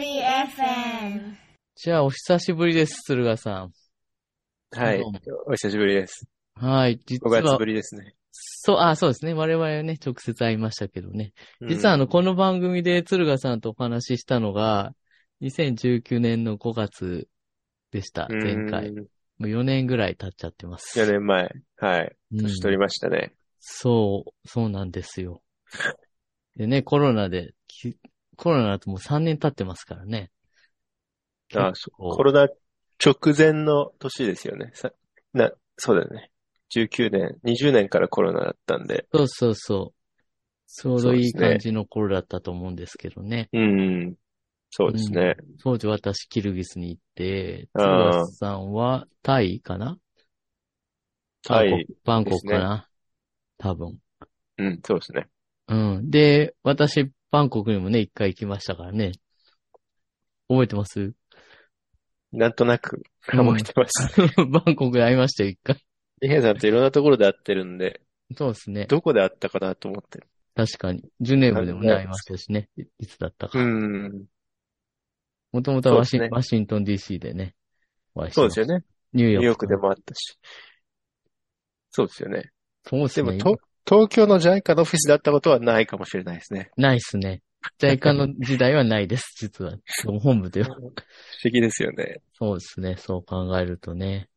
り FM。じゃあお久しぶりです、駿河さん。はい、お久しぶりです。はい、実は5月ぶりですね。そう、あ、そうですね。我々はね、直接会いましたけどね。実はこの番組で駿河さんとお話ししたのが、2019年の5月でした、前回。もう4年ぐらい経っちゃってます。4年前。はい。年取りましたね。そう、そうなんですよ。でね、コロナだともう3年経ってますからね。あ、コロナ直前の年ですよね。そうだよね。19年、20年からコロナだったんで。そうそうそう。ちょうどいい感じの頃だったと思うんですけどね。うん。そうですね。うん、当時私、キルギスに行って、つばさんはタイかな？タイ、ね。バンコクかな？多分。うん、そうですね。うん。で、私、バンコクにもね、一回行きましたからね。覚えてます？なんとなく、覚えてます。うん、バンコクで会いましたよ、一回。リヘイさんっていろんなところで会ってるんで。そうですね。どこで会ったかなと思ってる。確かに。ジュネーブでもね、会いましたしね。いつだったか。うん。もともとはワシントン DC でね。そうですよね。ニューヨークでもあったし。そうですよね。そうですね。でも、東京の JICA のオフィスだったことはないかもしれないですね。ないですね。JICA の時代はないです、実は。本部では。不思議ですよね。そうですね。そう考えるとね。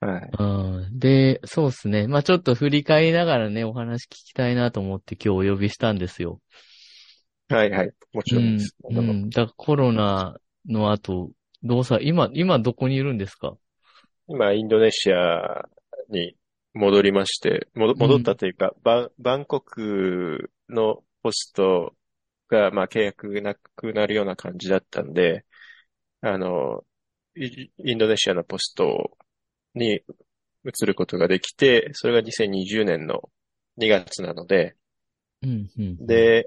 はい。うん、で、そうですね。まあ、ちょっと振り返りながらね、お話聞きたいなと思って今日お呼びしたんですよ。はいはい。もちろんです。うん。だからコロナの後、今どこにいるんですか？今、インドネシアに戻りまして、戻ったというか、バンコクのポストが、まあ、契約なくなるような感じだったんで、インドネシアのポストをに移ることができて、それが2020年の2月なので、うんうんうん、で、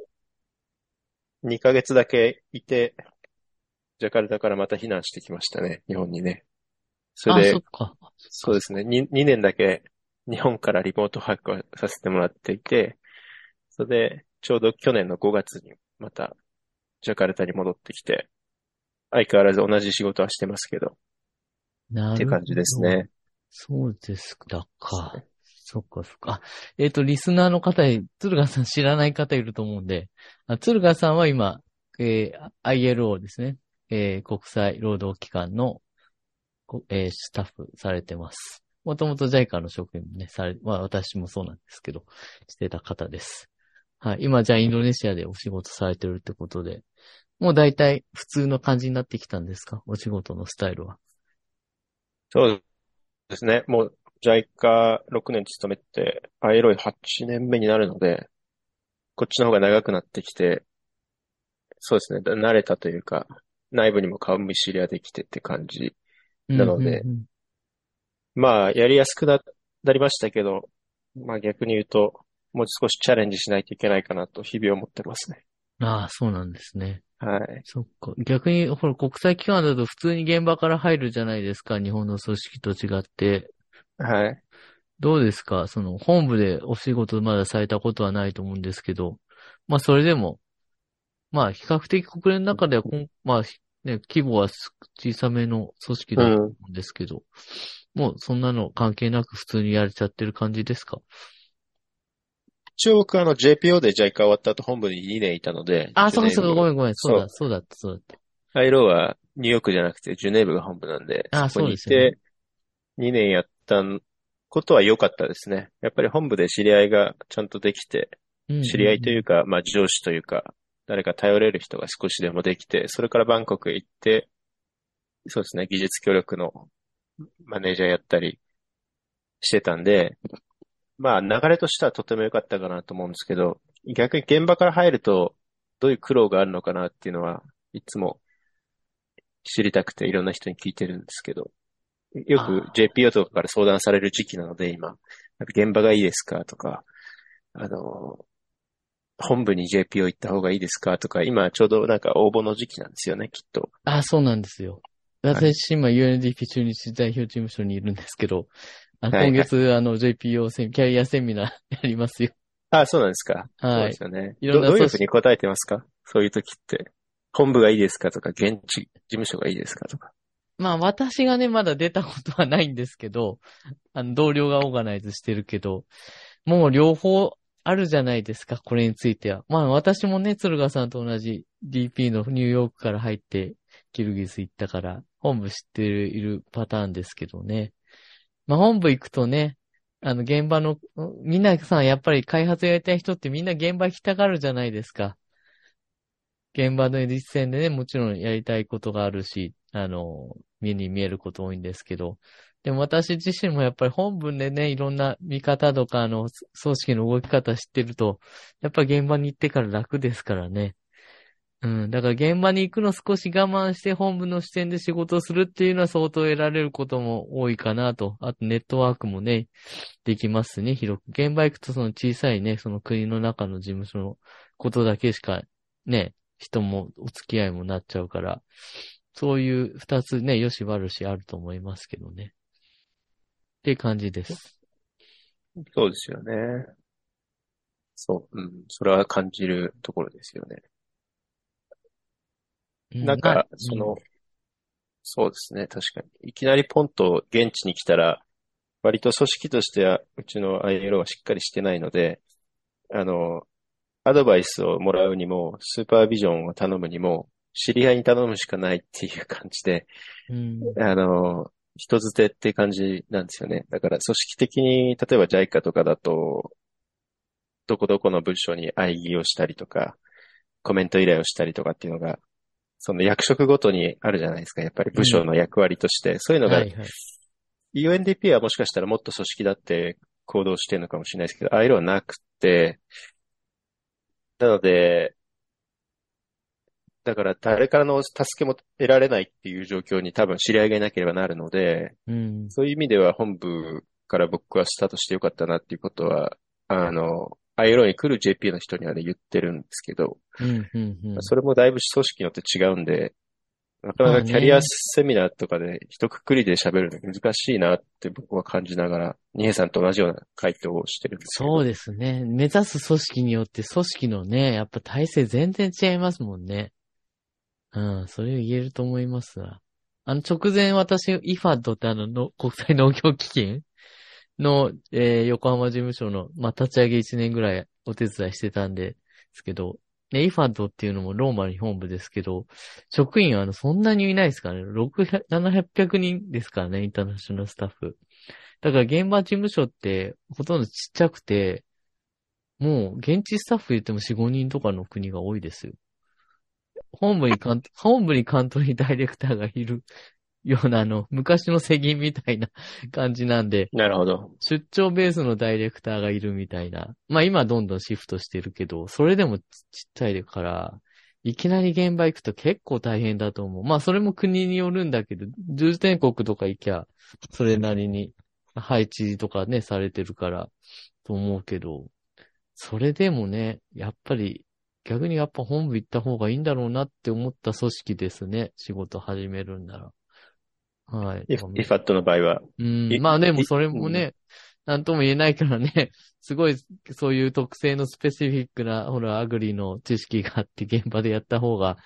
2ヶ月だけいて、ジャカルタからまた避難してきましたね、日本にね。それで、そうですね、2年だけ日本からリモートワークをさせてもらっていて、それで、ちょうど去年の5月にまたジャカルタに戻ってきて、相変わらず同じ仕事はしてますけど、って感じですね。そうですだか。そっかそっか。リスナーの方に、鶴河さん知らない方いると思うんで、鶴河さんは今、ILO ですね、国際労働機関の、スタッフされてます。もともと JICA の職員もね、私もそうなんですけど、してた方です。はい。今、じゃあインドネシアでお仕事されてるってことで、もうだいたい普通の感じになってきたんですか？お仕事のスタイルは。そうですね。もう、JICA 6年勤めて、ILO 8年目になるので、こっちの方が長くなってきて、そうですね。慣れたというか、内部にも顔見知りはできてって感じなので、うんうんうん、まあ、やりやすくなりましたけど、まあ逆に言うと、もう少しチャレンジしないといけないかなと日々思ってますね。ああ、そうなんですね。はい。そっか。逆に、ほら、国際機関だと普通に現場から入るじゃないですか。日本の組織と違って。はい。どうですか？本部でお仕事まだされたことはないと思うんですけど。まあ、それでも、まあ、比較的国連の中では、まあ、ね、規模は小さめの組織だと思うんですけど、うん、もうそんなの関係なく普通にやれちゃってる感じですか？一応僕JPO で JICA 終わった後本部に2年いたので。あ、そうそう、ごめん。そうだった。ILO はニューヨークじゃなくてジュネーブが本部なんで、そこにいて2年やったことは良かったですね。やっぱり本部で知り合いがちゃんとできて、知り合いというか、まあ上司というか、誰か頼れる人が少しでもできて、それからバンコクへ行って、そうですね、技術協力のマネージャーやったりしてたんで、まあ流れとしてはとても良かったかなと思うんですけど、逆に現場から入るとどういう苦労があるのかなっていうのはいつも知りたくていろんな人に聞いてるんですけど、よく JPO とかから相談される時期なので今、現場がいいですかとか、本部に JPO 行った方がいいですかとか、今ちょうど応募の時期なんですよね、きっと。あ、そうなんですよ。私今 UNDP 中日代表事務所にいるんですけど、今月、はいはい、JPO キャリアセミナーやりますよ。あ、そうなんですか。はい。そうですよね。いろんなどういうふうに答えてますか？そういう時って。本部がいいですかとか、現地事務所がいいですかとか。まあ私がね、まだ出たことはないんですけど、同僚がオーガナイズしてるけど、もう両方あるじゃないですか、これについては。まあ私もね、鶴ヶさんと同じ DP のニューヨークから入ってキルギス行ったから、本部知っているパターンですけどね。まあ本部行くとね、現場の、みんなさんやっぱり開発やりたい人ってみんな現場行きたがるじゃないですか。現場の実践でね、もちろんやりたいことがあるし、目に見えること多いんですけど、でも私自身もやっぱり本文でね、いろんな見方とか組織の動き方知ってると、やっぱり現場に行ってから楽ですからね。うん、だから現場に行くの少し我慢して本部の視点で仕事をするっていうのは相当得られることも多いかなと、あとネットワークもね、できますね、広く。現場行くとその小さいね、その国の中の事務所のことだけしかね、人もお付き合いもなっちゃうから、そういう二つね、良し悪しあると思いますけどね。って感じです。そうですよね。そう、うん、それは感じるところですよね。なんか、そうですね、確かに。いきなりポンと現地に来たら、割と組織としては、うちの ILO はしっかりしてないので、アドバイスをもらうにも、スーパービジョンを頼むにも、知り合いに頼むしかないっていう感じで、うん、人づてって感じなんですよね。だから組織的に、例えば JICA とかだと、どこどこの部署に会議をしたりとか、コメント依頼をしたりとかっていうのが、その役職ごとにあるじゃないですか。やっぱり部署の役割として、うん、そういうのが、はいはい、UNDP はもしかしたらもっと組織だって行動してるのかもしれないですけど、ILOはなくて、なので、だから誰からの助けも得られないっていう状況に多分知り合いがいなければなるので、うん、そういう意味では本部から僕はスタートしてよかったなっていうことは、ILO に来る JP の人にはね、言ってるんですけど、うんうんうん、それもだいぶ組織によって違うんで、なかなかキャリアセミナーとかで一括りで喋るの難しいなって僕は感じながら、二平さんと同じような回答をしてるんですけど。そうですね。目指す組織によって組織のね、やっぱ体制全然違いますもんね。うん、それを言えると思いますわ。直前私、IFAD って国際農業基金の、横浜事務所の、まあ、立ち上げ1年ぐらいお手伝いしてたんですけど、ね、IFAD っていうのもローマに本部ですけど、職員はそんなにいないですからね。600、700人ですからね、インターナショナルスタッフ。だから現場事務所ってほとんどちっちゃくて、もう現地スタッフ言っても4、5人とかの国が多いですよ。本部にカントリーダイレクターがいるような昔の世銀みたいな感じなんで。なるほど。出張ベースのダイレクターがいるみたいな。まあ今どんどんシフトしてるけど、それでもちっちゃいから、いきなり現場行くと結構大変だと思う。まあそれも国によるんだけど、重点国とか行きゃ、それなりに配置とかね、されてるから、と思うけど、それでもね、やっぱり、逆にやっぱ本部行った方がいいんだろうなって思った組織ですね。仕事始めるんなら。はい。IFAD の場合は。うん。まあでもそれもね、なんとも言えないからね、すごいそういう特性のスペシフィックな、ほら、アグリの知識があって現場でやった方が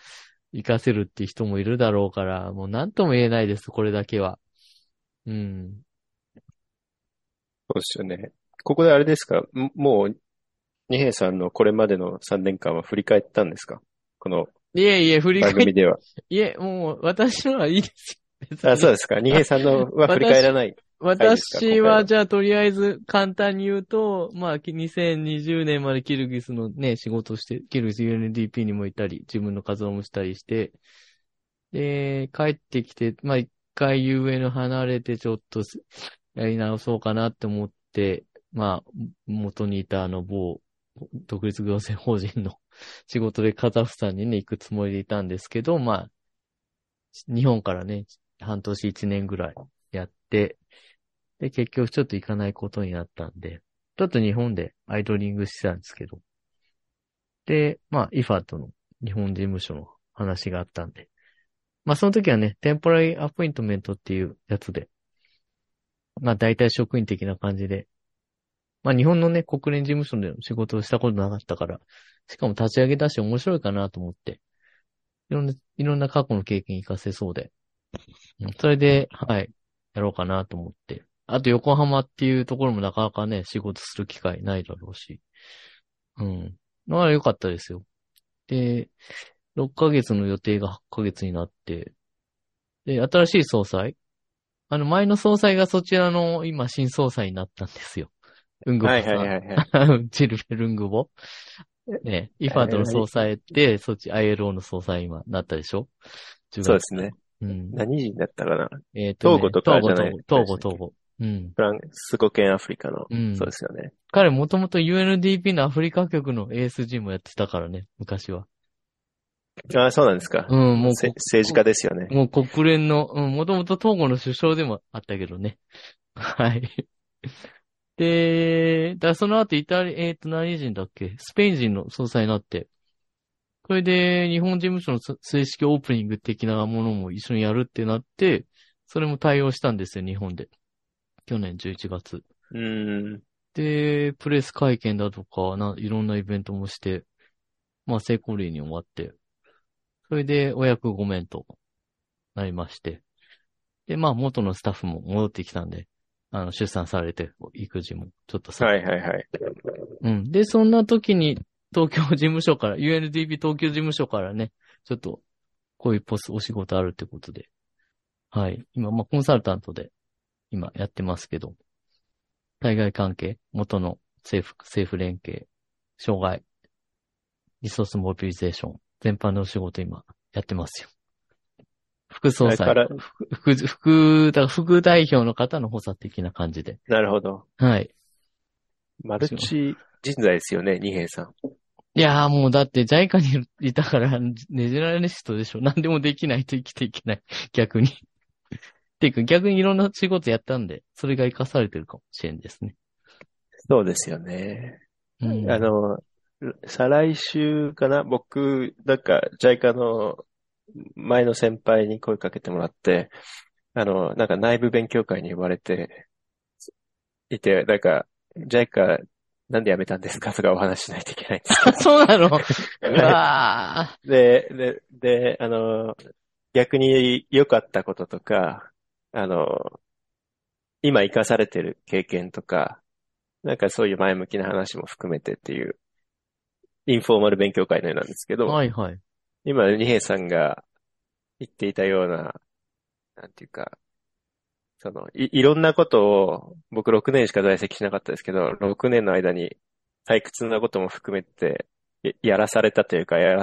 活かせるって人もいるだろうから、もうなんとも言えないです、これだけは。うん。そうですよね。ここであれですか、もう、二平さんのこれまでの3年間は振り返ったんですか？この番組では。いえ、もう私のはいいですよ。あ、そうですか。二平さんのは振り返らない。私はじゃあとりあえず簡単に言うと、まあ2020年までキルギスのね、仕事して、キルギス UNDP にもいたり、自分の活動もしたりして、で、帰ってきて、まあ一回 UN 離れてちょっとやり直そうかなって思って、まあ元にいた某、独立行政法人の仕事でカザフスタンにね、行くつもりでいたんですけど、まあ、日本からね、半年1年ぐらいやって、で、結局ちょっと行かないことになったんで、ちょっと日本でアイドリングしてたんですけど、で、まあ、IFAD の日本事務所の話があったんで、まあ、その時はね、テンポラリーアポイントメントっていうやつで、まあ、大体職員的な感じで、まあ日本のね、国連事務所で仕事をしたことなかったから、しかも立ち上げだし面白いかなと思って、いろんな過去の経験活かせそうで。それで、はい、やろうかなと思って。あと横浜っていうところもなかなかね、仕事する機会ないだろうし。うん。まあ良かったですよ。で、6ヶ月の予定が8ヶ月になって、で、新しい総裁、前の総裁がそちらの今新総裁になったんですよ。ウングボさん。はいはいはい、はい。ジルベルングボ。ね、イファートの総裁って、そっち ILO の総裁今なったでしょ？そうですね。うん。何人だったかな？東郷とかじゃない。東郷。うん。フランス語圏アフリカの、うん。そうですよね。彼もともと UNDP のアフリカ局の ASG もやってたからね、昔は。ああ、そうなんですか。うん、もう政治家ですよね。もう国連の、うん、もともと東郷の首相でもあったけどね。はい。で、だその後何人だっけ？スペイン人の総裁になって。それで、日本事務所の正式オープニング的なものも一緒にやるってなって、それも対応したんですよ、日本で。去年11月。で、プレス会見だとか、いろんなイベントもして、まあ、成功例に終わって、それでお役御免となりまして、で、まあ、元のスタッフも戻ってきたんで、出産されて、育児もちょっとさ。はいはいはい。うん。で、そんな時に、東京事務所から、UNDP 東京事務所からね、ちょっと、こういうお仕事あるってことで。はい。今、まあ、コンサルタントで、今やってますけど、対外関係、元の政府連携、障害、リソースモビリゼーション、全般のお仕事今、やってますよ。副総裁、副代表の方の補佐的な感じで。なるほど。はい。マルチ人材ですよね、二平さん。いやーもうだって JICA にいたからねじられる人でしょ。何でもできないと生きていけない。逆に。っていうか逆にいろんな仕事やったんで、それが活かされてるかもしれんですね。そうですよね。うん、再来週かな、僕、なんか JICA の前の先輩に声かけてもらって、なんか内部勉強会に呼ばれていて、なんか JICAなんで辞めたんですかとかお話しないといけないんですけど。そうなのはい、で、逆に良かったこととか、今生かされてる経験とか、なんかそういう前向きな話も含めてっていう、インフォーマル勉強会のようなんですけど、はいはい。今、二平さんが言っていたような、なんていうか、いろんなことを、僕6年しか在籍しなかったですけど、6年の間に退屈なことも含めて、やらされたというか、や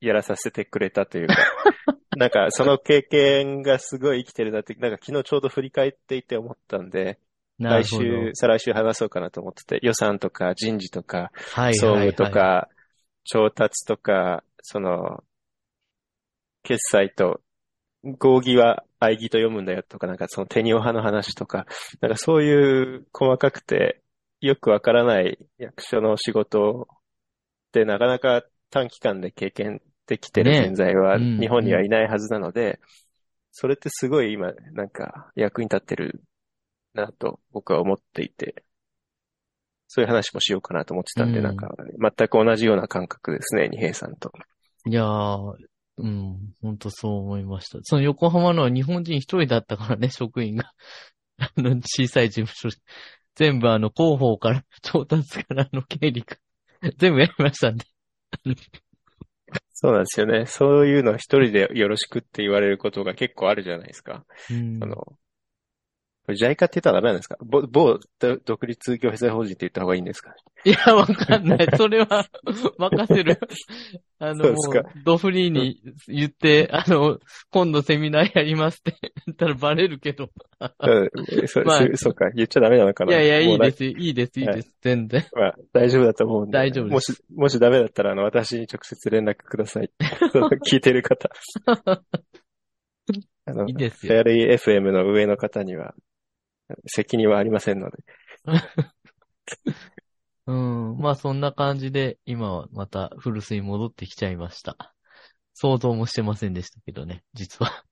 らさせてくれたというか、なんかその経験がすごい生きてるなって、なんか昨日ちょうど振り返っていて思ったんで、再来週話そうかなと思ってて、予算とか人事とか、総務とか、調達とか、決済と、合議は愛議と読むんだよとか、なんかそのテニオ派の話とか、なんかそういう細かくてよくわからない役所の仕事ってなかなか短期間で経験できてる人材は日本にはいないはずなので、ね、うん、それってすごい今なんか役に立ってるなと僕は思っていて、そういう話もしようかなと思ってたんで、なんか全く同じような感覚ですね、二平さんと。いやー、うん、本当そう思いました。その横浜のは日本人一人だったからね、職員が。小さい事務所、全部広報から、調達から経理から、全部やりましたんで。そうなんですよね。そういうの一人でよろしくって言われることが結構あるじゃないですか。うん、JICA って言ったらダメなんですか？某独立行政法人って言った方がいいんですか？いや、わかんない。それは任せる。ドフリーに言って、今度セミナーやりますって言ったらバレるけど。まあ、そうか、言っちゃダメなのかな。いやいや、いいです、はい、全然。まあ、大丈夫だと思うんで。大丈夫です。もしダメだったら、私に直接連絡ください。聞いてる方。いいですよ。フェアリー FM の上の方には、責任はありませんので。うん。まあそんな感じで、今はまた古巣に戻ってきちゃいました。想像もしてませんでしたけどね、実は。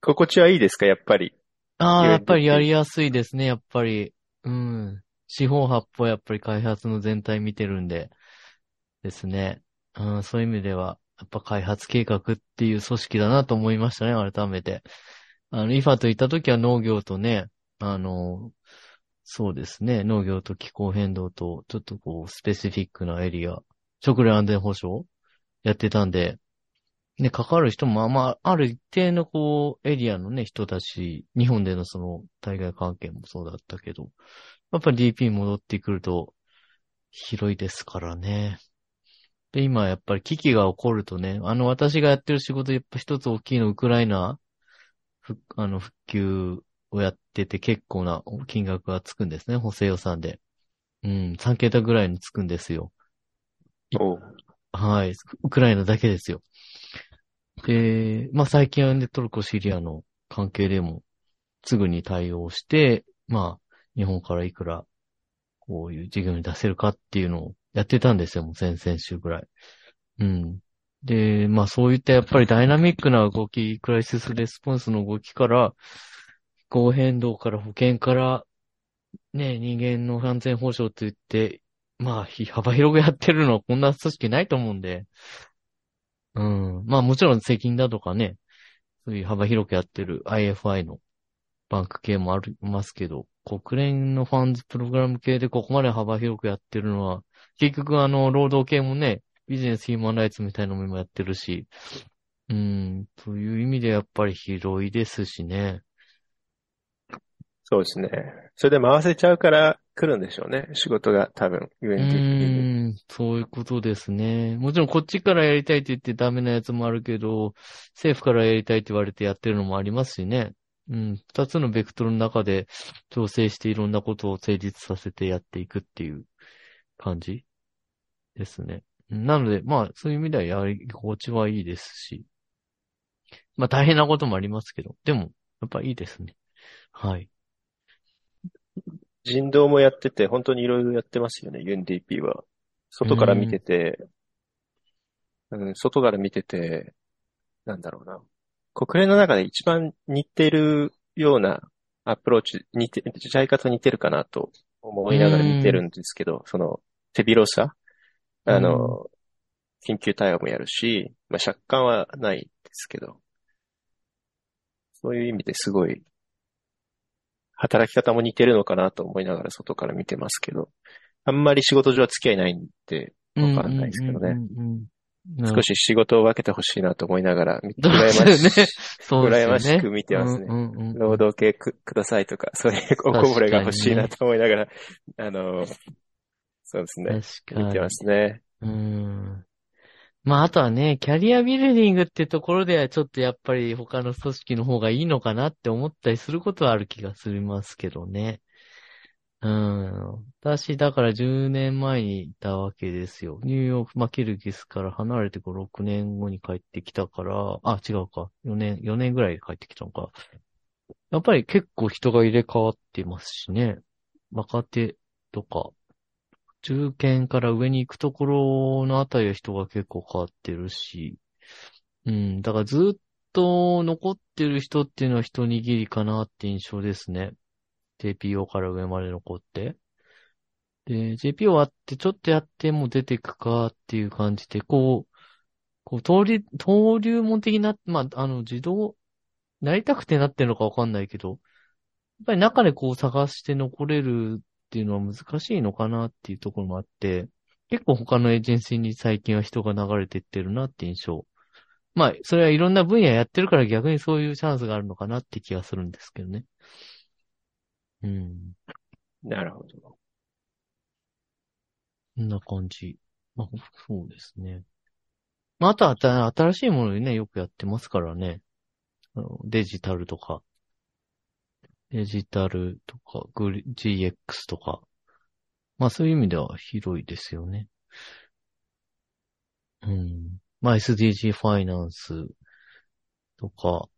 心地はいいですか、やっぱり。ああ、やっぱりやりやすいですね、やっぱり。うん。四方八方やっぱり開発の全体見てるんで、ですね。そういう意味では、やっぱ開発計画っていう組織だなと思いましたね、改めて。イファといったときは農業とね、そうですね、農業と気候変動と、ちょっとこう、スペシフィックなエリア、食料安全保障やってたんで、ね、関わる人も、ある一定のこう、エリアのね、人たち、日本でのその、対外関係もそうだったけど、やっぱり DP 戻ってくると、広いですからね。で、今やっぱり危機が起こるとね、私がやってる仕事、やっぱ一つ大きいのウクライナ、復旧をやってて結構な金額がつくんですね、補正予算で。うん、3桁ぐらいにつくんですよ。はい、ウクライナだけですよ。で、最近はね、トルコ、シリアの関係でも、すぐに対応して、日本からいくら、こういう事業に出せるかっていうのをやってたんですよ、もう先々週ぐらい。うん。で、そういったやっぱりダイナミックな動き、クライシスレスポンスの動きから、気候変動から保健から、ね、人間の安全保障といって、幅広くやってるのはこんな組織ないと思うんで、うん。もちろん責任だとかね、そういう幅広くやってる IFI のバンク系もありますけど、国連のファンズプログラム系でここまで幅広くやってるのは、結局労働系もね、ビジネスヒューマンライツみたいなのもやってるし、という意味でやっぱり広いですしね。そうですね。それで回せちゃうから来るんでしょうね。仕事が多分、そういうことですね。もちろんこっちからやりたいって言ってダメなやつもあるけど、政府からやりたいって言われてやってるのもありますしね。うん。二つのベクトルの中で調整していろんなことを成立させてやっていくっていう感じですね。なので、そういう意味ではやり心地はいいですし。大変なこともありますけど、でも、やっぱいいですね。はい。人道もやってて、本当にいろいろやってますよね、UNDP は。外から見てて、なんだろうな。国連の中で一番似てるようなアプローチ、JICA と似てるかなと思いながら見てるんですけど、その手広さ、緊急対応もやるし、借款はないですけど、そういう意味ですごい、働き方も似てるのかなと思いながら外から見てますけど、あんまり仕事上は付き合いないんで、わからないですけどね。少し仕事を分けてほしいなと思いながら、羨ましく見てますね。労働系くださいとか、そういうおこぼれが欲しいなと思いながら、そうですね。見てますね。あとはね、キャリアビルディングってところではちょっとやっぱり他の組織の方がいいのかなって思ったりすることはある気がしますけどね。私、だから10年前にいたわけですよ。ニューヨーク、キルギスから離れて6年後に帰ってきたから、違うか。4年ぐらいで帰ってきたのか。やっぱり結構人が入れ替わってますしね。若手とか、中堅から上に行くところのあたりは人が結構変わってるし。うん、だからずっと残ってる人っていうのは一握りかなって印象ですね。JPO から上まで残って。で、JPO あって、ちょっとやっても出てくかっていう感じで、登竜門的な、自動、なりたくてなってるのかわかんないけど、やっぱり中で探して残れるっていうのは難しいのかなっていうところもあって、結構他のエージェンシーに最近は人が流れてってるなって印象。それはいろんな分野やってるから逆にそういうチャンスがあるのかなって気がするんですけどね。なるほど。こんな感じ。そうですね。あとは新しいものでね、よくやってますからね。デジタルとか、GX とか。そういう意味では広いですよね。SDG ファイナンスとか、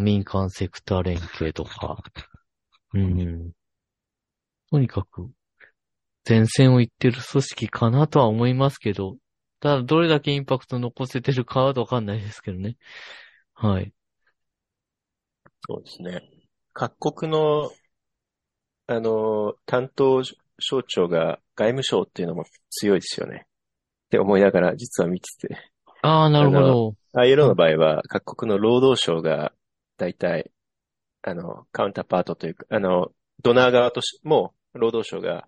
民間セクター連携とか。とにかく、前線を行ってる組織かなとは思いますけど、ただどれだけインパクト残せてるかはわかんないですけどね。はい。そうですね。各国の、担当省庁が外務省っていうのも強いですよね。って思いながら実は見てて。ああ、なるほど。ILO の場合は各国の労働省がだいたいカウンターパートというかドナー側としても労働省が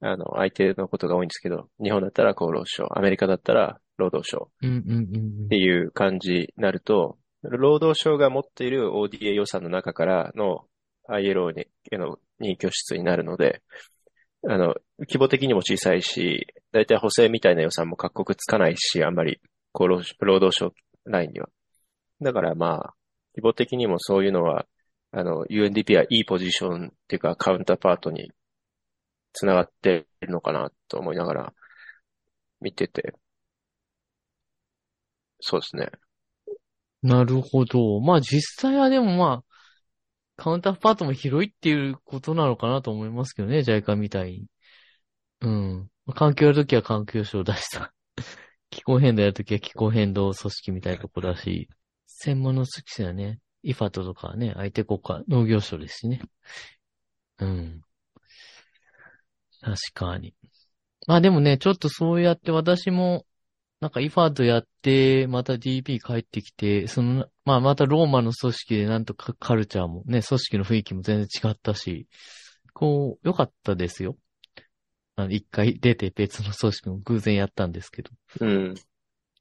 相手のことが多いんですけど、日本だったら厚労省、アメリカだったら労働省っていう感じになると、労働省が持っている ODA 予算の中からの ILO に拠出になるので、規模的にも小さいし、だいたい補正みたいな予算も各国つかないし、あんまり労働省ラインには。だからまあ、規模的にもそういうのは、UNDP はいいポジションっていうかカウンターパートに繋がっているのかなと思いながら見てて。そうですね。なるほど。まあ実際はでもまあ、カウンターパートも広いっていうことなのかなと思いますけどね、JICA みたいに。うん。環境やるときは環境省を出した。気候変動やるときは気候変動組織みたいなとこだし、専門の組織だね。IFAT とかね、相手国家農業省ですしね。うん。確かに。まあでもね、ちょっとそうやって私も、なんかIFADやって、また DP 帰ってきて、まあまたローマの組織でなんとかカルチャーもね、組織の雰囲気も全然違ったし、こう、良かったですよ。一回出て別の組織も偶然やったんですけど。うん。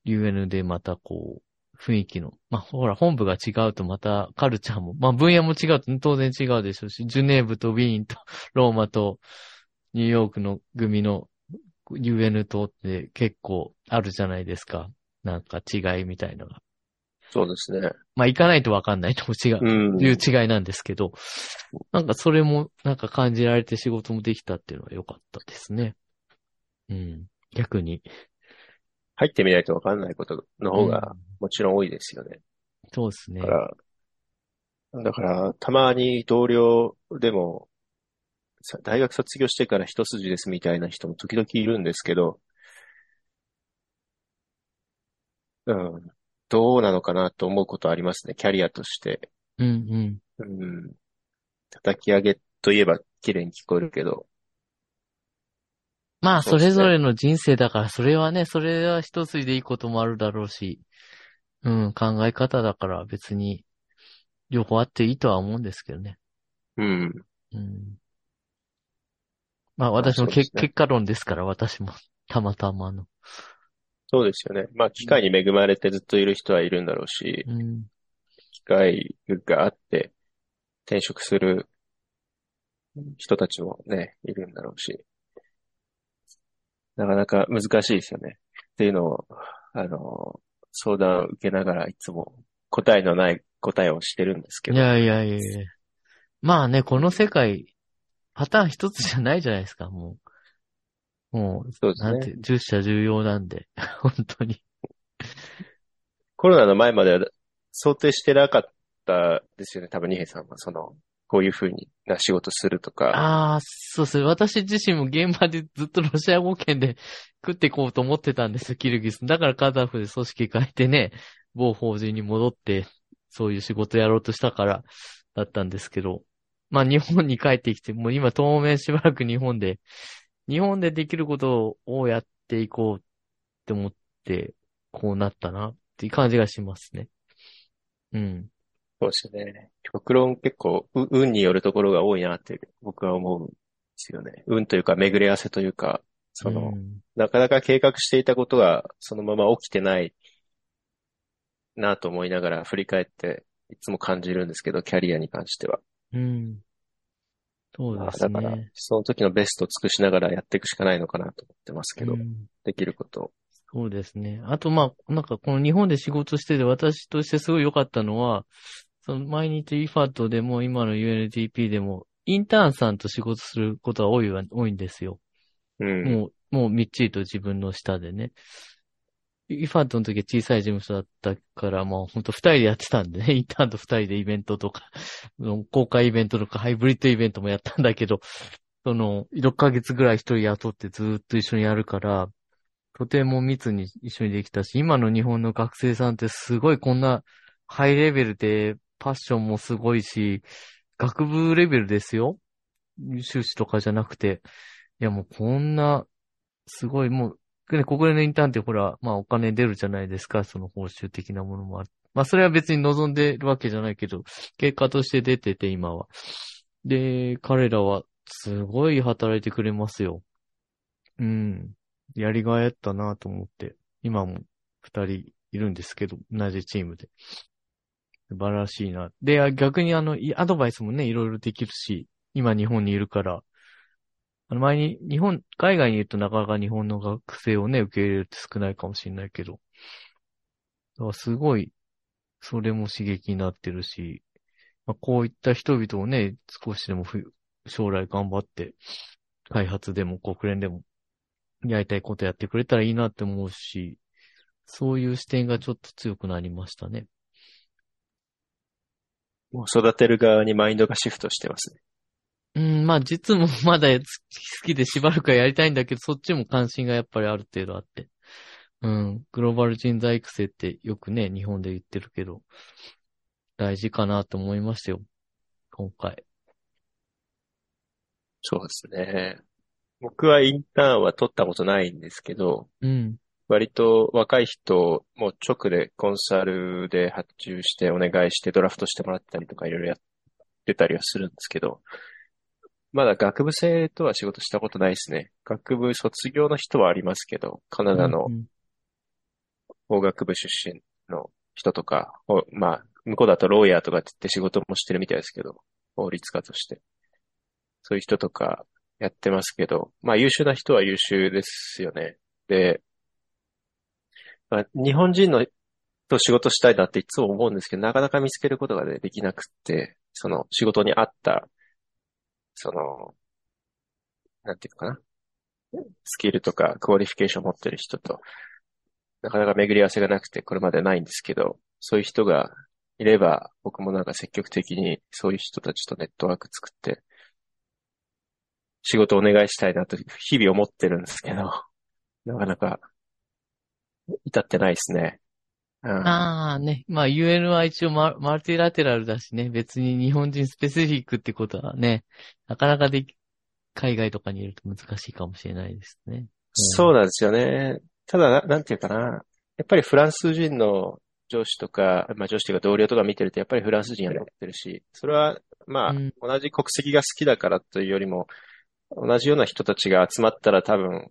UN でまたこう、雰囲気の、まあほら、本部が違うとまたカルチャーも、まあ分野も違うと当然違うでしょうし、ジュネーブとウィーンとローマとニューヨークの組のUN とって結構あるじゃないですか。なんか違いみたいなのが。そうですね。まあ行かないとわかんないとも違う、うん、いう違いなんですけど、なんかそれもなんか感じられて仕事もできたっていうのは良かったですね。うん。逆に。入ってみないとわかんないことの方がもちろん多いですよね。うん、そうですね。だからたまに同僚でも、大学卒業してから一筋ですみたいな人も時々いるんですけど、うん、どうなのかなと思うことありますね、キャリアとして。うんうん。うん、叩き上げといえば綺麗に聞こえるけど。まあ、それぞれの人生だから、それはね、それは一筋でいいこともあるだろうし、うん、考え方だから別に、両方あっていいとは思うんですけどね。うん。うんまあ私も結果論ですから、私も。たまたまの。そうですよね。まあ機会に恵まれてずっといる人はいるんだろうし、うん、機会があって転職する人たちもね、いるんだろうし、なかなか難しいですよね。っていうのを、相談を受けながらいつも答えのない答えをしてるんですけど。いや。まあね、この世界、パターン一つじゃないじゃないですか、もう。もう、そうですね、なんて、10社重要なんで、本当に。コロナの前までは想定してなかったですよね、多分、二平さんは、こういう風な仕事するとか。ああ、そうですね。私自身も現場でずっとロシア語圏で食っていこうと思ってたんですよ、キルギス。だからカザフで組織変えてね、某法人に戻って、そういう仕事やろうとしたからだったんですけど。まあ日本に帰ってきて、もう今当面しばらく日本でできることをやっていこうって思って、こうなったなっていう感じがしますね。うん。そうですね。極論結構、運によるところが多いなって僕は思うんですよね。運というか巡り合わせというか、なかなか計画していたことがそのまま起きてないなと思いながら振り返っていつも感じるんですけど、キャリアに関しては。うん。そうですね。だから、その時のベストを尽くしながらやっていくしかないのかなと思ってますけど、うん、できること。そうですね。あと、まあ、なんかこの日本で仕事してて私としてすごい良かったのは、その毎日 IFAT でも今の UNDP でも、インターンさんと仕事することが多いんですよ。うん。もうみっちりと自分の下でね。IFAT の時は小さい事務所だったから、もうほんと二人でやってたんでね、インターンと二人でイベントとか、公開イベントとかハイブリッドイベントもやったんだけど、6ヶ月ぐらい一人雇ってずっと一緒にやるから、とても密に一緒にできたし、今の日本の学生さんってすごいこんなハイレベルで、パッションもすごいし、学部レベルですよ。修士とかじゃなくて。いやもうこんな、すごいもう、ね、国連のインターンってほら、まあお金出るじゃないですか、その報酬的なものもあって。まあそれは別に望んでるわけじゃないけど、結果として出てて今は。で、彼らはすごい働いてくれますよ。うん。やりがいあったなと思って、今も二人いるんですけど、同じチームで。素晴らしいな。で、逆にアドバイスもね、いろいろできるし、今日本にいるから、前に海外にいるとなかなか日本の学生をね、受け入れるって少ないかもしれないけど、だからすごい、それも刺激になってるし、まあ、こういった人々をね、少しでも将来頑張って、開発でも国連でも、やりたいことやってくれたらいいなって思うし、そういう視点がちょっと強くなりましたね。もう育てる側にマインドがシフトしてますね。うん、まあ実もまだ好きでしばらくはやりたいんだけど、そっちも関心がやっぱりある程度あって。うん、グローバル人材育成ってよくね、日本で言ってるけど、大事かなと思いましたよ、今回。そうですね。僕はインターンは取ったことないんですけど、うん、割と若い人もう直でコンサルで発注してお願いしてドラフトしてもらったりとかいろいろやってたりはするんですけど、まだ学部生とは仕事したことないですね。学部卒業の人はありますけど、カナダの法学部出身の人とか、まあ向こうだとローヤーとかって言って仕事もしてるみたいですけど、法律家としてそういう人とかやってますけど、まあ優秀な人は優秀ですよね。で、まあ、日本人のと仕事したいなっていつも思うんですけど、なかなか見つけることが、ね、できなくって、その仕事に合った、その、なんていうかな、スキルとかクオリフィケーションを持ってる人と、なかなか巡り合わせがなくてこれまでないんですけど、そういう人がいれば、僕もなんか積極的にそういう人たちとネットワーク作って、仕事お願いしたいなと日々思ってるんですけど、なかなか至ってないですね。うん、ああね、まあ UN は一応マルティラテラルだしね、別に日本人スペシフィックってことはね、なかなか海外とかにいると難しいかもしれないですね。うん、そうなんですよね。ただなんていうかな、やっぱりフランス人の上司とか、まあ上司とか同僚とか見てるとやっぱりフランス人やってるし、それはまあ、うん、同じ国籍が好きだからというよりも。同じような人たちが集まったら多分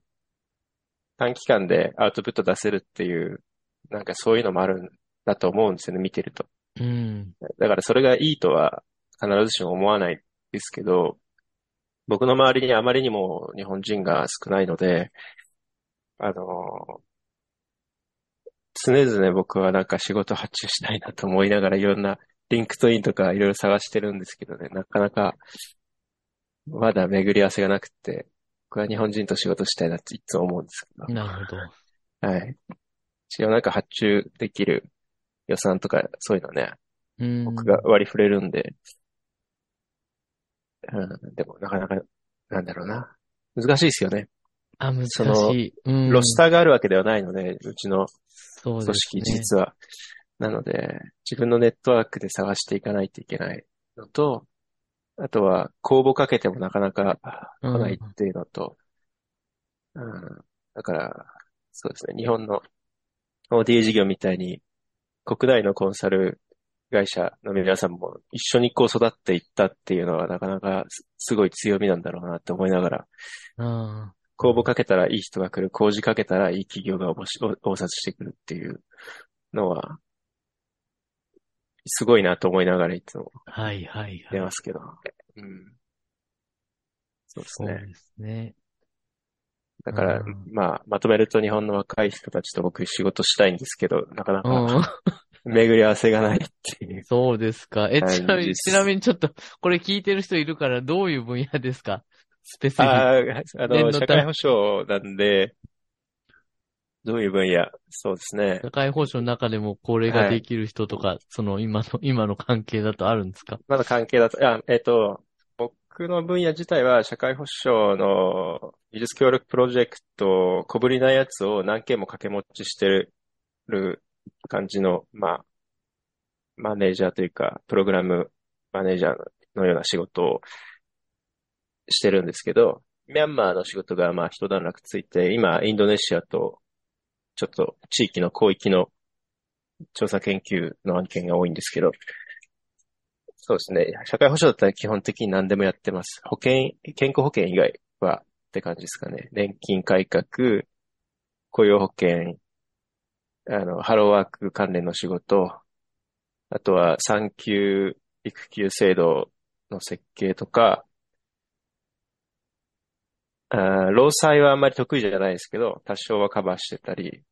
短期間でアウトプット出せるっていうなんかそういうのもあるんだと思うんですよね、見てると。うん。だからそれがいいとは必ずしも思わないですけど、僕の周りにあまりにも日本人が少ないので、常々僕はなんか仕事発注したいなと思いながらいろんなリンクトインとかいろいろ探してるんですけどね、なかなかまだ巡り合わせがなくて、僕は日本人と仕事したいなっていつも思うんですけど。なるほど。はい。一応なんか発注できる予算とかそういうのね、僕が割り振れるんで、うん、でもなかなかなんだろうな、難しいですよね。あ、難しい。そのロスターがあるわけではないので、うちの組織実は、ね、なので自分のネットワークで探していかないといけないのと。あとは、公募かけてもなかなか来ないっていうのと、うんうん、だから、そうですね、日本の ODA 事業みたいに、国内のコンサル会社の皆さんも一緒にこう育っていったっていうのはなかなかすごい強みなんだろうなって思いながら、うん、公募かけたらいい人が来る、工事かけたらいい企業が応札してくるっていうのは、すごいなと思いながらいつも出ますけど、はいはいはい、うん、そうですね。そうですね。だから、うん、まあまとめると日本の若い人たちと僕仕事したいんですけど、なかなか巡り合わせがないっていう。そうですか。ちなみにちょっとこれ聞いてる人いるから、どういう分野ですか？スペシフィック。社会保障なんで。どういう分野？そうですね。社会保障の中でもこれができる人とか、はい、その今の関係だとあるんですか？まだ関係だと、僕の分野自体は社会保障の技術協力プロジェクト、小ぶりなやつを何件も掛け持ちしてる感じの、まあ、マネージャーというか、プログラムマネージャーのような仕事をしてるんですけど、ミャンマーの仕事がまあ一段落ついて、今インドネシアとちょっと地域の広域の調査研究の案件が多いんですけど、そうですね。社会保障だったら基本的に何でもやってます。健康保険以外はって感じですかね。年金改革、雇用保険、ハローワーク関連の仕事、あとは産休、育休制度の設計とか、労災はあんまり得意じゃないですけど、多少はカバーしてたり、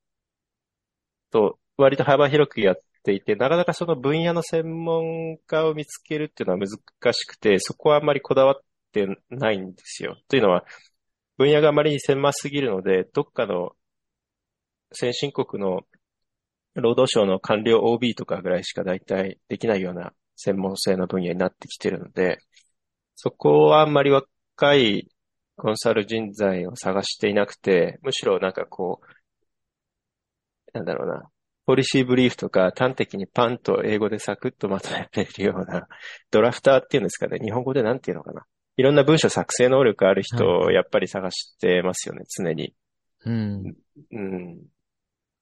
と、割と幅広くやっていて、なかなかその分野の専門家を見つけるっていうのは難しくて、そこはあんまりこだわってないんですよ。というのは、分野があまりに狭すぎるので、どっかの先進国の労働省の官僚 OB とかぐらいしか大体できないような専門性の分野になってきてるので、そこはあんまり若いコンサル人材を探していなくて、むしろなんかこう、なんだろうな、ポリシーブリーフとか端的にパンと英語でサクッとまとめられるようなドラフターっていうんですかね、日本語でなんていうのかな。いろんな文章作成能力ある人をやっぱり探してますよね、常に。うん。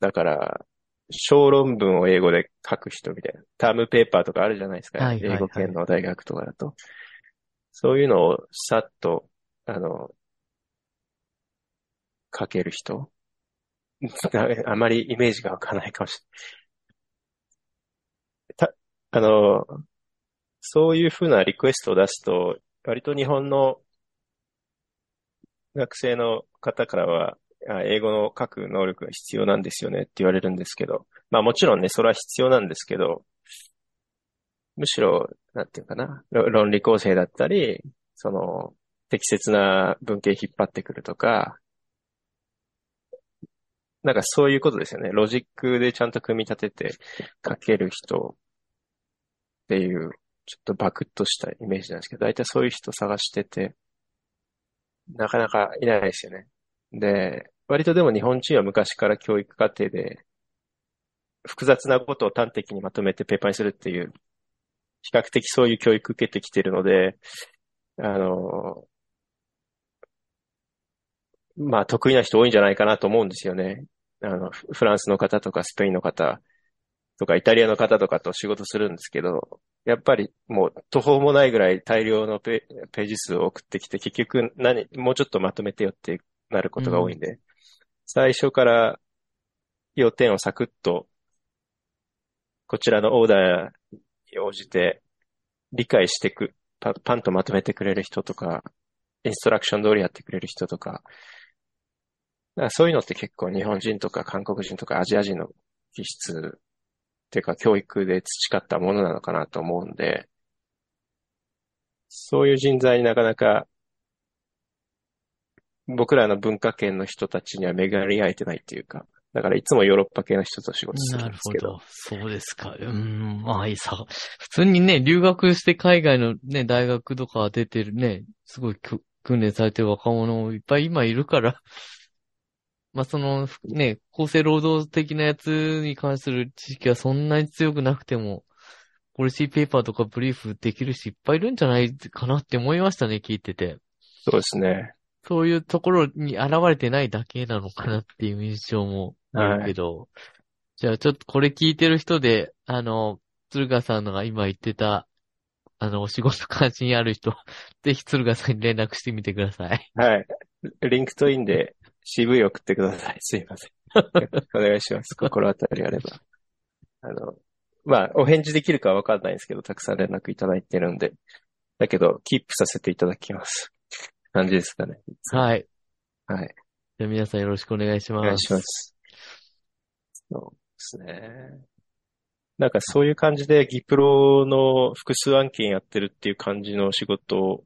だから、小論文を英語で書く人みたいな。タームペーパーとかあるじゃないですか、はいはいはい、英語圏の大学とかだと。そういうのをさっと、書ける人あまりイメージがわかないかもしれない。そういうふうなリクエストを出すと、割と日本の学生の方からは、英語の書く能力が必要なんですよねって言われるんですけど、まあもちろんね、それは必要なんですけど、むしろ、なんていうかな、論理構成だったり、適切な文系引っ張ってくるとか、なんかそういうことですよね。ロジックでちゃんと組み立てて書ける人っていう、ちょっとバクッとしたイメージなんですけど、大体そういう人探してて、なかなかいないですよね。で、割とでも日本人は昔から教育課程で、複雑なことを端的にまとめてペーパーにするっていう、比較的そういう教育受けてきてるので、まあ得意な人多いんじゃないかなと思うんですよね。フランスの方とかスペインの方とかイタリアの方とかと仕事するんですけど、やっぱりもう途方もないぐらい大量のページ数を送ってきて、結局もうちょっとまとめてよってなることが多いんで、最初から要点をサクッとこちらのオーダーに応じて理解してく、パンとまとめてくれる人とか、インストラクション通りやってくれる人とか、そういうのって結構日本人とか韓国人とかアジア人の気質っていうか教育で培ったものなのかなと思うんで、そういう人材になかなか僕らの文化圏の人たちには巡り合えてないっていうか、だからいつもヨーロッパ系の人と仕事するんですけど。なるほど。そうですか。まあいいさ。普通にね、留学して海外のね、大学とか出てるね、すごい訓練されてる若者もいっぱい今いるから、まあそのね、厚生労働的なやつに関する知識はそんなに強くなくても、ポリシーペーパーとかブリーフできる人いっぱいいるんじゃないかなって思いましたね、聞いてて。そうですね。そういうところに現れてないだけなのかなっていう印象もあるけど、はい、じゃあちょっとこれ聞いてる人で、鶴ヶさんが今言ってた、お仕事関心ある人、ぜひ鶴ヶさんに連絡してみてください。はい。リンクトインで。CV を送ってください。すいません。お願いします。心当たりあれば。まあ、お返事できるかはわかんないんですけど、たくさん連絡いただいてるんで。だけど、キープさせていただきます。感じですかね。はい。はい。じゃあ皆さんよろしくお願いします。お願いします。そうですね。なんかそういう感じで、ギプロの複数案件やってるっていう感じの仕事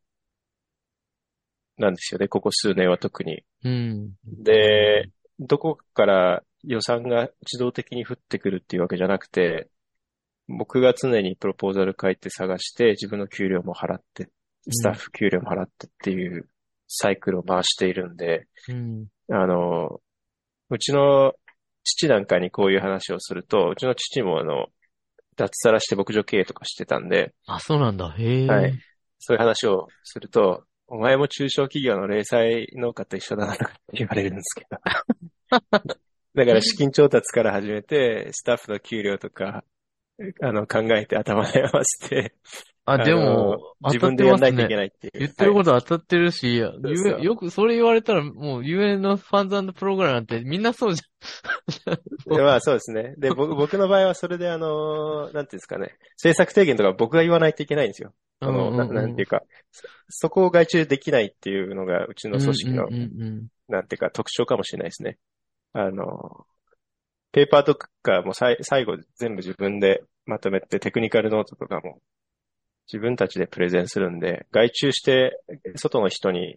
なんですよね。ここ数年は特に。うん、で、どこから予算が自動的に降ってくるっていうわけじゃなくて、僕が常にプロポーザル書いて探して、自分の給料も払って、スタッフ給料も払ってっていうサイクルを回しているんで、うちの父なんかにこういう話をすると、うちの父も脱サラして牧場経営とかしてたんで。あ、そうなんだ。へえ。はい。そういう話をすると、お前も中小企業の零細農家と一緒だなって言われるんですけど。だから資金調達から始めて、スタッフの給料とか、考えて頭悩ませて。あ、でも、自分でやんないといけないっていう。言ってること当たってるし、はい、よくそれ言われたら、もう UN のファンズ&プログラムなんてみんなそうじゃん。でまあそうですね。で、僕の場合はそれでなんていうんですかね、政策提言とか僕が言わないといけないんですよ。なんていうか、そこを外注できないっていうのがうちの組織の、なんていうか特徴かもしれないですね。ペーパーとかも最後全部自分でまとめてテクニカルノートとかも自分たちでプレゼンするんで、外注して外の人に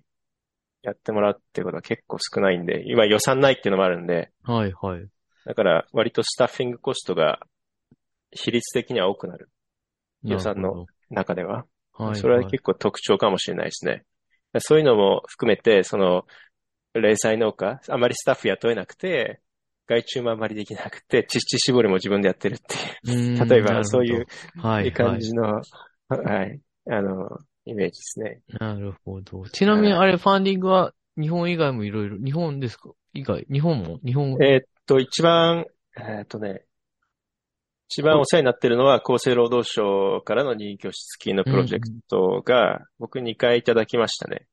やってもらうってことは結構少ないんで、今予算ないっていうのもあるんで、はいはい。だから割とスタッフィングコストが比率的には多くなる。予算の中では。はい。それは結構特徴かもしれないですね。はいはい、そういうのも含めて、零細農家、あまりスタッフ雇えなくて、外注もあまりできなくて、乳搾りも自分でやってるっていう。例えばそういう、はい、感じの、はい。イメージですね。なるほど。ちなみにあれ、ファンディングは日本以外もいろいろ、日本ですか？日本も？日本も一番お世話になってるのは厚生労働省からの任意拠出金のプロジェクトが、僕2回いただきましたね。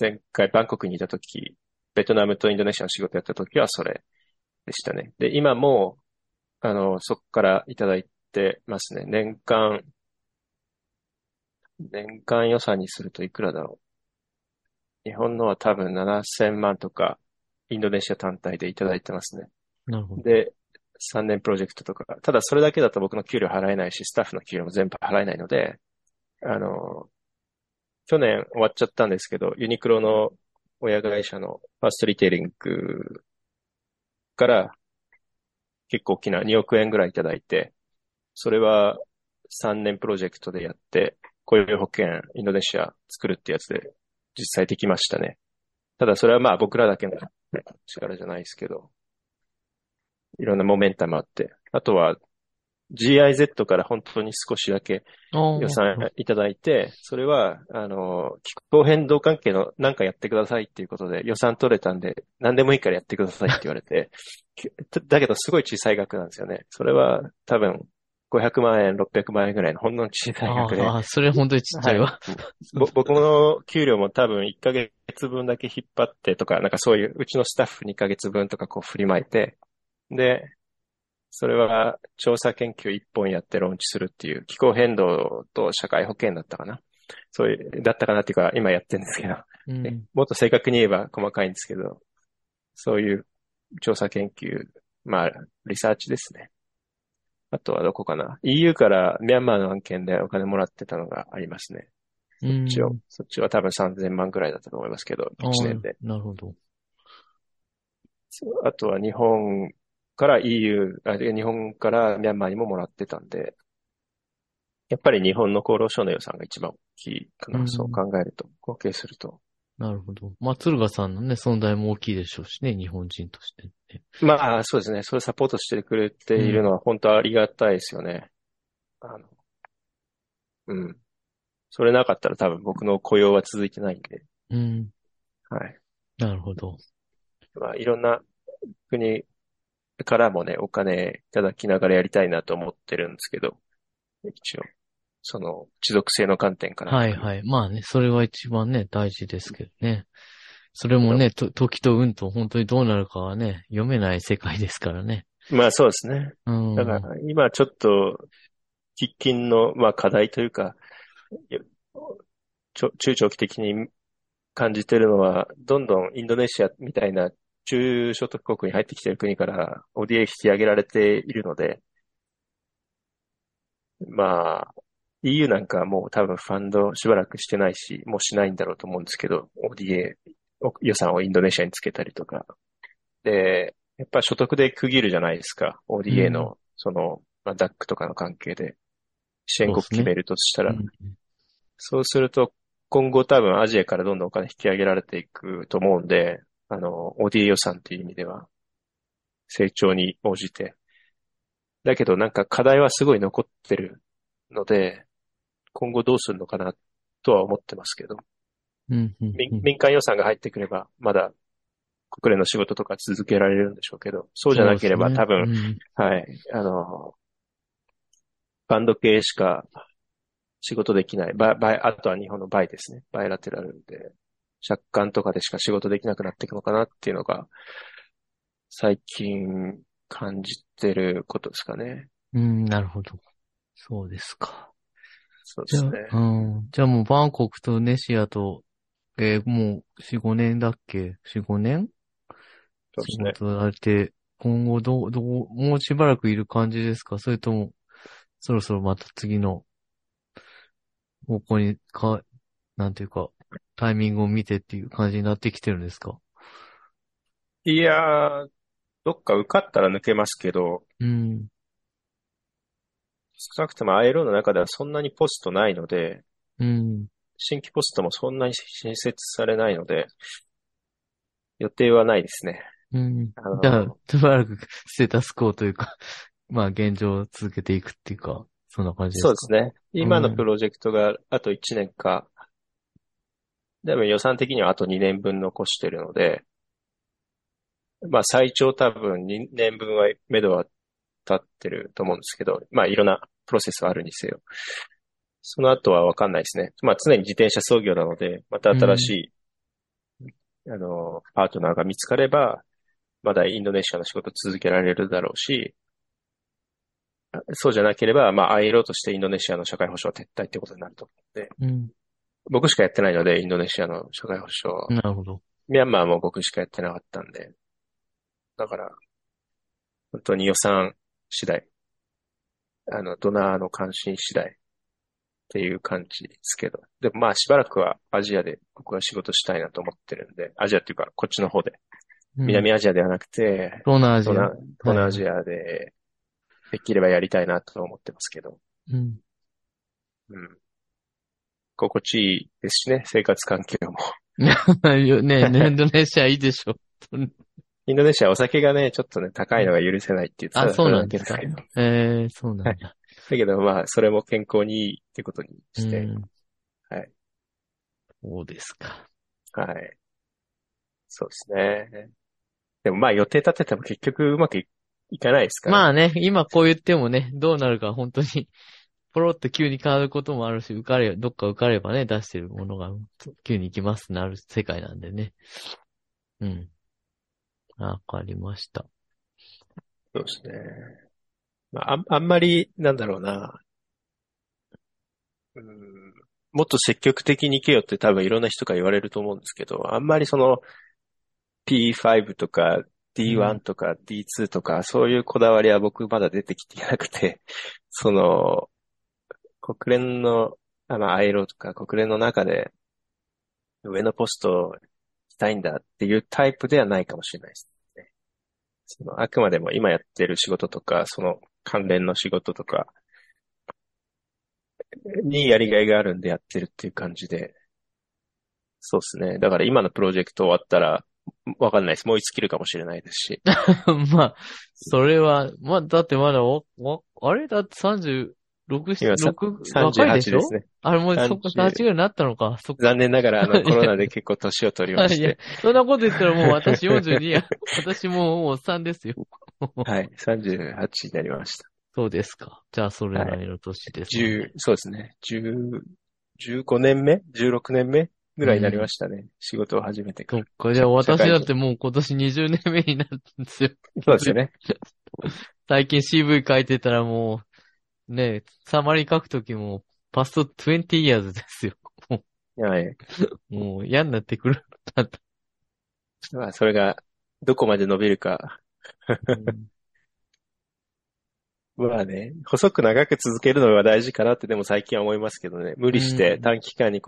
前回バンコクにいたとき、ベトナムとインドネシアの仕事やったときはそれでしたね。で、今も、そこからいただいてますね。年間予算にするといくらだろう。日本のは多分7000万とか、インドネシア単体でいただいてますね。なるほど。で、3年プロジェクトとか。ただそれだけだと僕の給料払えないし、スタッフの給料も全部払えないので、去年終わっちゃったんですけど、ユニクロの親会社のファーストリテイリングから結構大きな2億円ぐらいいただいて、それは3年プロジェクトでやって、雇用保険、インドネシア作るってやつで実際できましたね。ただそれはまあ僕らだけの力じゃないですけど、いろんなモメンタムあって、あとは GIZ から本当に少しだけ予算いただいて、それは気候変動関係のなんかやってくださいっていうことで予算取れたんで、何でもいいからやってくださいって言われて、だけどすごい小さい額なんですよね。それは多分、500万円、600万円ぐらいのほんの小さい額で。あ、それ本当にちっちゃいわ。はい、僕の給料も多分1ヶ月分だけ引っ張ってとか、なんかそういう、うちのスタッフ2ヶ月分とかこう振りまいて、で、それは調査研究1本やってローンチするっていう、気候変動と社会保険だったかな。そういう、だったかなっていうか、今やってるんですけど、うん、もっと正確に言えば細かいんですけど、そういう調査研究、まあ、リサーチですね。あとはどこかな ?EU からミャンマーの案件でお金もらってたのがありますね。そっちは多分3000万くらいだったと思いますけど、1年で。なるほど。あとは日本から日本からミャンマーにももらってたんで、やっぱり日本の厚労省の予算が一番大きいかな、そう考えると、合計すると。なるほど。まあ、鶴ヶさんのね、存在も大きいでしょうしね、日本人として、ね。まあ、そうですね。それサポートしてくれているのは本当ありがたいですよね。うん。それなかったら多分僕の雇用は続いてないんで。うん。はい。なるほど。まあ、いろんな国からもね、お金いただきながらやりたいなと思ってるんですけど、一応。持続性の観点から。はいはい。まあね、それは一番ね、大事ですけどね。それもね、時と運と本当にどうなるかはね、読めない世界ですからね。まあそうですね。だから、今ちょっと、喫緊の、まあ課題というか、中長期的に感じてるのは、どんどんインドネシアみたいな中所得国に入ってきてる国から、ODA 引き上げられているので、まあ、EU なんかはもう多分ファンドしばらくしてないし、もうしないんだろうと思うんですけど、ODA 予算をインドネシアにつけたりとか。で、やっぱ所得で区切るじゃないですか。ODA の、まあ、DAC とかの関係で、支援国決めるとしたら。そうすると、今後多分アジアからどんどんお金引き上げられていくと思うんで、ODA 予算っていう意味では、成長に応じて。だけどなんか課題はすごい残ってるので、今後どうするのかなとは思ってますけど。うんうんうん、民間予算が入ってくれば、まだ国連の仕事とか続けられるんでしょうけど、そうじゃなければ、ね、多分、うん、はい、バンド系しか仕事できない。あとは日本のバイですね。バイラテラルで、借款とかでしか仕事できなくなっていくのかなっていうのが、最近感じてることですかね。なるほど。そうですか。そうですね。じゃあもうバンコクとネシアと、もう4、5年だっけ ?4、5 年そうですね。仕事されて、今後もうしばらくいる感じですか？それとも、そろそろまた次の方向になんていうか、タイミングを見てっていう感じになってきてるんですか？いやー、どっか受かったら抜けますけど、うん。少なくとも ILO の中ではそんなにポストないので、うん、新規ポストもそんなに新設されないので、予定はないですね。うん。じゃあ、しばらくステータスコーというか、まあ現状を続けていくっていうか、そんな感じですか？そうですね。今のプロジェクトがあと1年か、でも予算的にはあと2年分残してるので、まあ最長多分2年分は目処は立ってると思うんですけど、まあいろんなプロセスはあるにせよ。その後はわかんないですね。まあ常に自転車操業なので、また新しい、パートナーが見つかれば、まだインドネシアの仕事続けられるだろうし、そうじゃなければ、まあ ILO としてインドネシアの社会保障は撤退ってことになると思うので、うん、僕しかやってないので、インドネシアの社会保障。なるほど。ミャンマーも僕しかやってなかったんで、だから、本当に予算次第、ドナーの関心次第っていう感じですけど、でもまあしばらくはアジアで僕は仕事したいなと思ってるんで、アジアっていうかこっちの方で、南アジアではなくて、東南アジアでできればやりたいなと思ってますけど、うんうん、心地いいですしね、生活環境も。ね、インドネシアいいでしょ。インドネシアお酒がね、ちょっとね、高いのが許せないって言ってた。あ、そうなんですか。そうなんだ。はい、だけどまあ、それも健康にいいってことにして。はい。そうですか。はい。そうですね。でもまあ、予定立てても結局うまくいかないですから。まあね、今こう言ってもね、どうなるか本当に、ポロッと急に変わることもあるし、どっか受かればね、出してるものが急に行きますなる世界なんでね。うん。わかりました。そうですね。まあ、あんまり、なんだろうな。もっと積極的に行けよって多分いろんな人から言われると思うんですけど、あんまりその P5 とか D1 とか D2 とか、そういうこだわりは僕まだ出てきてなくて、その、国連の、ILO とか国連の中で上のポストをしたいんだっていうタイプではないかもしれないですね。そのあくまでも今やってる仕事とか、その関連の仕事とかにやりがいがあるんでやってるっていう感じで、そうですね。だから今のプロジェクト終わったらわかんないです。もういつ切るかもしれないですし。まあそれはまあだってまだあれだって38ですね。あれもうそっか、38ぐらいになったのか。そっか残念ながらコロナで結構年を取りまして。いや、そんなこと言ったらもう私42や。私もうおっさんですよ。はい、38になりました。そうですか。じゃあそれなりの年ですね。そうですね。15年目 ?16 年目ぐらいになりましたね。仕事を始めてから。そっか、じゃあ私だってもう今年20年目になるんですよ。そうですよね。最近 CV 書いてたらもう、ねえ、サマリー書くときも、パスト20 years ですよ。はい。もう嫌になってくる。まあ、それが、どこまで伸びるか。まあね、細く長く続けるのが大事かなって、でも最近は思いますけどね。無理して短期間に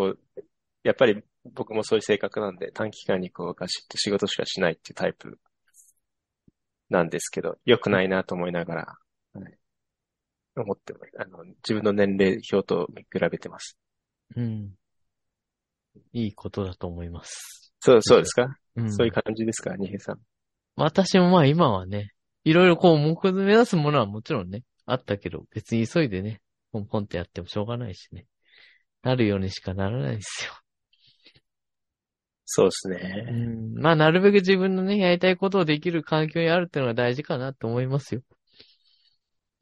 やっぱり僕もそういう性格なんで、短期間にガシッと仕事しかしないっていうタイプなんですけど、良くないなと思いながら。はい思っても自分の年齢表と見比べてます。うん。いいことだと思います。そうですか、うん、そういう感じですか、二平さん。私もまあ今はね、いろいろ目指すものはもちろんね、あったけど、別に急いでね、ポンポンってやってもしょうがないしね。なるようにしかならないですよ。そうですね。うん、まあなるべく自分のねやりたいことをできる環境にあるっていうのが大事かなと思いますよ。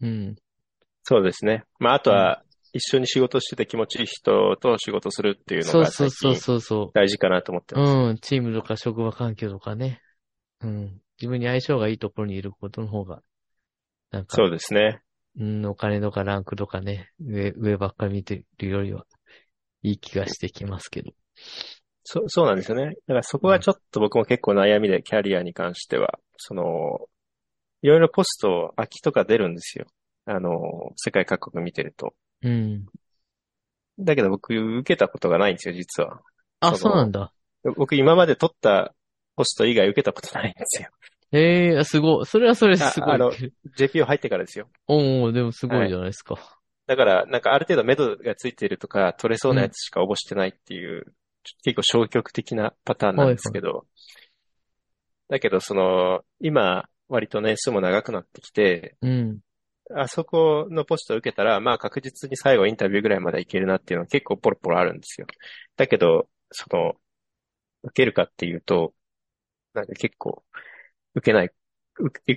うん。そうですね。まああとは、うん、一緒に仕事してて気持ちいい人と仕事するっていうのが最近大事かなと思ってます。うん、チームとか職場環境とかね、うん、自分に相性がいいところにいることの方がなんかそうですね。うん、お金とかランクとかね、上ばっかり見てるよりはいい気がしてきますけど。そうなんですよね。だからそこがちょっと僕も結構悩みで、キャリアに関してはそのいろいろポスト空きとか出るんですよ。世界各国見てると。うん。だけど僕受けたことがないんですよ、実は。あ、そうなんだ。僕今まで取ったポスト以外受けたことないんですよ。ええー、すごい。それはそれすごい。JPO 入ってからですよ。おお、でもすごいじゃないですか。はい、だから、なんかある程度目処がついているとか、取れそうなやつしか応募してないっていう、うん、結構消極的なパターンなんですけど。はいはい、だけど、今、割と年数も長くなってきて、うん。あそこのポストを受けたら、まあ確実に最後インタビューぐらいまでいけるなっていうのは結構ポロポロあるんですよ。だけど、受けるかっていうと、なんか結構、受け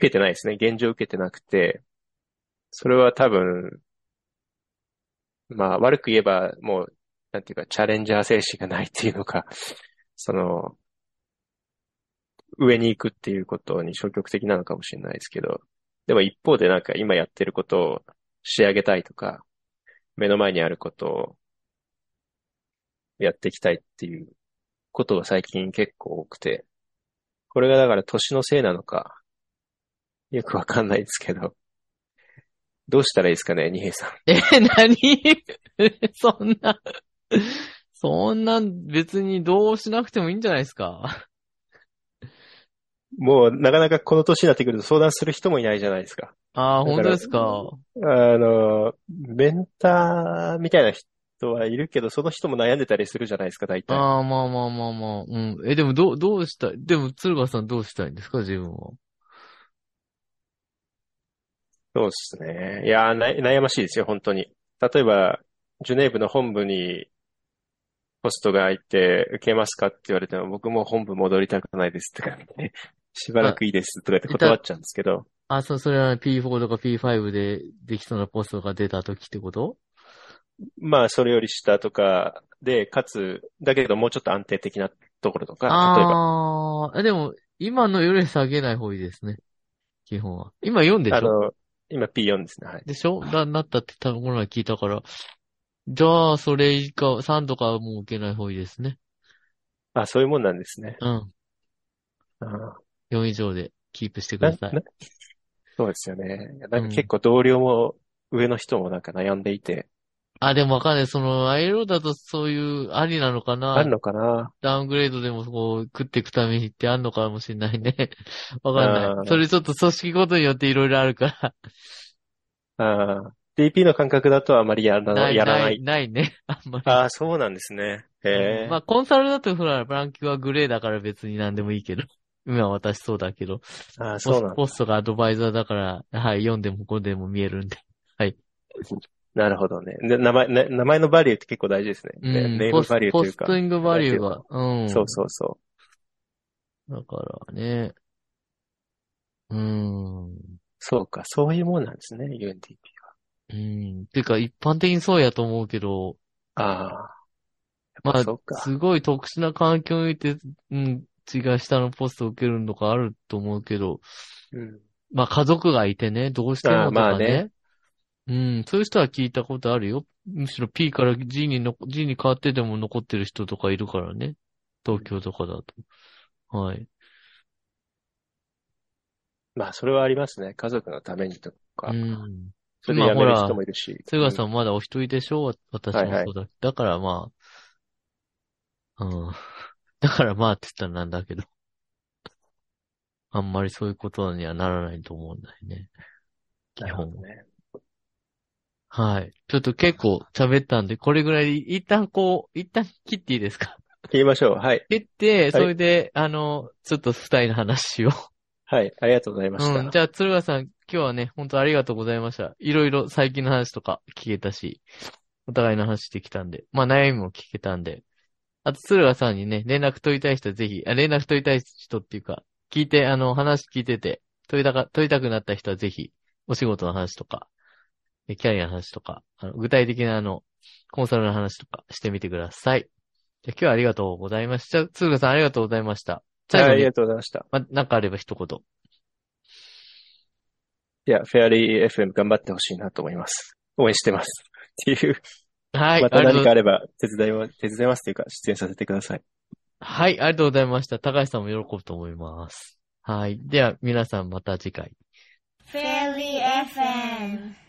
てないですね。現状受けてなくて、それは多分、まあ悪く言えばもう、なんていうかチャレンジャー精神がないっていうのか、上に行くっていうことに消極的なのかもしれないですけど、でも一方でなんか今やってることを仕上げたいとか、目の前にあることをやっていきたいっていうことが最近結構多くて、これがだから年のせいなのか、よくわかんないですけど、どうしたらいいですかね、二平さん。そんな別にどうしなくてもいいんじゃないですか。もうなかなかこの年になってくると相談する人もいないじゃないですか。ああ、本当ですか。メンターみたいな人はいるけど、その人も悩んでたりするじゃないですか、大体。ああ、まあ。うん。でもどうしたい？でも、鶴川さんどうしたいんですか、自分は。そうですね。いや、悩ましいですよ、本当に。例えば、ジュネーブの本部に、ポストが空いて受けますかって言われても、僕も本部戻りたくないですって感じで、しばらくいいですとかって断っちゃうんですけど。それは P4 とか P5 でできそうなポストが出た時ってこと？まあ、それより下とかで、かつ、だけどもうちょっと安定的なところとか、例えば。でも、今のより下げない方がいいですね。基本は。今4でしょ？今 P4 ですね。はい。でしょ？なったって多分この前聞いたから、じゃあ、それ以下、3とかはもう受けない方がいいですね。あ、そういうもんなんですね。うん。4以上でキープしてください。そうですよね。なんか結構同僚も、上の人もなんか悩んでいて。あ、でもわかんない。ILO だとそういうありなのかな？あるのかな？ダウングレードでもこう食っていくためにってあるのかもしれないね。わかんない。それちょっと組織ごとによっていろいろあるから。DP の感覚だとあまりやらない。ないね。あんまり。ああ、そうなんですね。へえ、うん。まあ、コンサルだとランキングはグレーだから別に何でもいいけど。今私そうだけど。ああ、そうなんだ。ポストがアドバイザーだから、はい、4でも5でも見えるんで。はい。なるほどね。で、名前のバリューって結構大事ですね。うん、ネームバリューというか。ポスティングバリューが。うん。そう。だからね。そうか、そういうもんなんですね、UNDP は。てか、一般的にそうやと思うけど。まあ、すごい特殊な環境にいて、違う下のポストを受けるのかあると思うけど。うん。まあ、家族がいてね、どうしてもとかね。まあね。そういう人は聞いたことあるよ。むしろ P から G に変わってでも残ってる人とかいるからね。東京とかだと。はい。まあ、それはありますね。家族のためにとか。それで辞める人もいるし。瀬川さんまだお一人でしょ？私もそうだ。はいはい、だからまあ、だからまあって言ったらなんだけど。あんまりそういうことにはならないと思うんだよね。基本ね。はい。ちょっと結構喋ったんで、これぐらいで一旦切っていいですか？切りましょう。はい。切って、それで、ちょっと二人の話を。はい。ありがとうございました。じゃあ、鶴川さん、今日はね、本当ありがとうございました。いろいろ最近の話とか聞けたし、お互いの話できたんで、まあ悩みも聞けたんで、あと、鶴ヶさんにね、連絡取りたい人ぜひ、連絡取りたい人っていうか、聞いて、話聞いてて、取りたくなった人はぜひ、お仕事の話とか、キャリアの話とか、具体的なコンサルの話とかしてみてください。じゃ今日はありがとうございました。鶴ヶさんありがとうございました。最後に、ありがとうございました。なんかあれば一言。いや、フェアリー FM 頑張ってほしいなと思います。応援してます。っていう。はい。また何かあれば手伝いますというか出演させてください。はい、ありがとうございました。高橋さんも喜ぶと思います。はい。では皆さんまた次回。フェアリー FM。